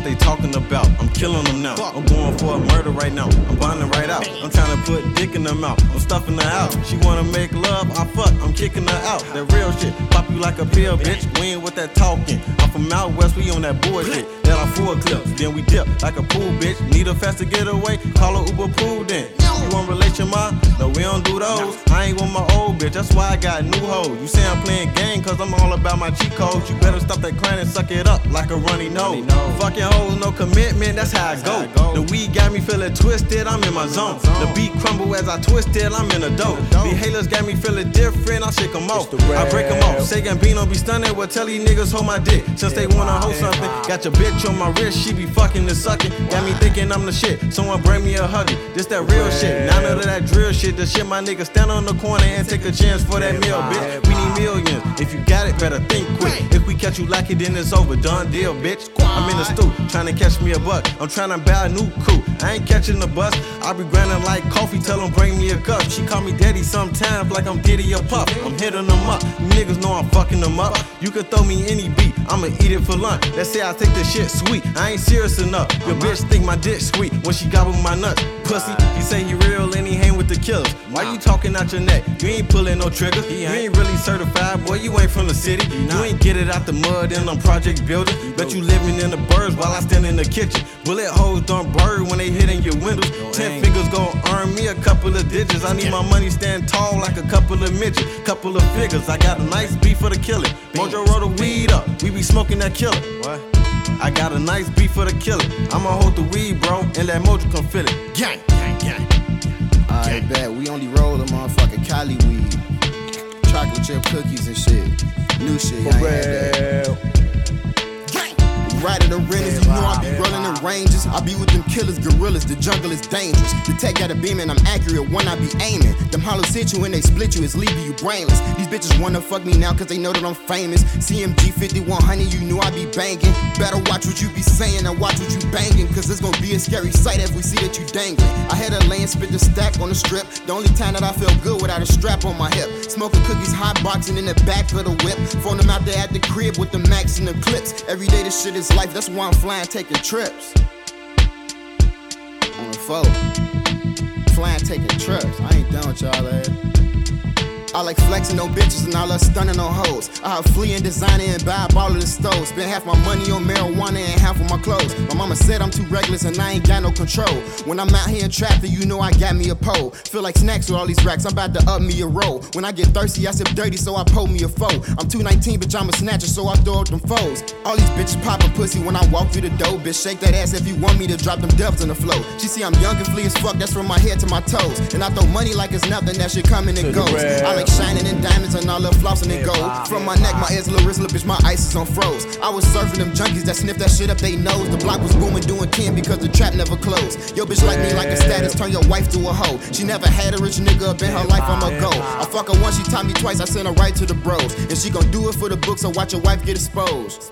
what they talking about. I'm killing them now. I'm going for a murder right now. I'm bonding right out. I'm trying to put dick in her mouth. I'm stuffing her out. She wanna make love, I fuck. I'm kicking her out. That real shit, pop you like a pill, bitch. We ain't with that talking. I'm from out west, we on that bullshit. That our full clips, then we dip like a pool, bitch. Need a faster getaway, call her Uber pool then. You want relation, ma? No, we don't do those. I ain't with my old bitch, that's why I got new hoes. You say I'm playing game, cause I'm all about my cheat codes. You better stop that crying and suck it up like a runny nose. Fucking hoes, no commitment, that's how I go. The weed got me feeling twisted, I'm in my zone. The beat crumble as I twist it, I'm in a dope. The haters got me feeling different, I shake them off. I break them off, say Gambino be stunning. Well, tell these niggas hold my dick, since they wanna hold something. Got your bitch on my wrist, she be fucking and sucking. Got me thinking I'm the shit, someone bring me a huggy. This that real shit, now none of that drill shit. The shit my niggas stand on the corner and take a chance for that meal, bitch. We need millions, if you got it, better think quick. If we catch you like it, then it's over, done deal, bitch. I'm in the stoop, tryna catch me a buck. I'm tryna buy a new coupe. I ain't catching the bus. I be grinding like coffee, tell them bring me a cup. She call me daddy sometimes, like I'm Diddy or Puff. I'm hitting them up, you niggas know I'm fucking them up. You can throw me any beat, I'ma eat it for lunch. They say I take this shit sweet, I ain't serious enough. Your bitch think my dick sweet when she got with my nuts. Pussy, he say he real and he hang with the killers. Why you talking out your neck? You ain't pulling no triggers. You ain't really certified, boy, you ain't from the city. You ain't get it out the mud in them project building. Bet you living in the birds while I stand in the kitchen. Bullet holes don't burn when they hitting your windows. 10 figures gon' earn me a couple of digits. I need my money stand tall like a couple of midgets. Couple of figures, I got a nice beat for the killing. Mojo roll the weed up, we be smoking that killer. I got a nice beat for the killer. I'ma hold the weed, bro, and let Mojo come fill it. Gang, gang, gang. I bet we only roll the motherfucking Cali weed. Chocolate chip cookies and shit. New shit, I ain't had that. Riding the renters, you know I be rolling the ranges. I be with them killers, gorillas, the jungle is dangerous. The tech got a beam and I'm accurate when I be aiming. Them hollows hit you and they split you, it's leaving you brainless. These bitches wanna fuck me now cause they know that I'm famous. CMG 5100, you knew I be banging. Better watch what you be saying and watch what you banging, cause it's gonna be a scary sight if we see that you dangling. I had a lane spit the stack on the strip. The only time that I felt good without a strap on my hip. Smoking cookies, hot boxing in the back of the whip. Phone them out there at the crib with the max and the clips. Every day this shit is life, that's why I'm flying, taking trips. On the phone, flying, taking trips. I ain't done with y'all ass. I like flexing no bitches and I love stunning on hoes. I have flea and designer and buy up all of the stores. Spend half my money on marijuana and half on my clothes. My mama said I'm too reckless and I ain't got no control. When I'm out here in traffic, you know I got me a pole. Feel like snacks with all these racks, I'm about to up me a roll. When I get thirsty, I sip dirty, so I pull me a foe. I'm 219, bitch, I'm a snatcher, so I throw up them foes. All these bitches poppin' pussy when I walk through the door. Bitch, shake that ass if you want me to drop them devils in the flow. She see I'm young and flea as fuck, that's from my head to my toes. And I throw money like it's nothing, that shit coming and goes. Like shining in diamonds and all the floss and it gold. From my neck, my ears, little wrist, little bitch, my ice is on froze. I was surfing them junkies that sniffed that shit up they nose. The block was booming, doing 10 because the trap never closed. Yo, bitch, like me like a status, turn your wife to a hoe. She never had a rich nigga up in her life, I'm a go. I fuck her once, she taught me twice, I sent her right to the bros. And she gon' do it for the book, so watch your wife get exposed.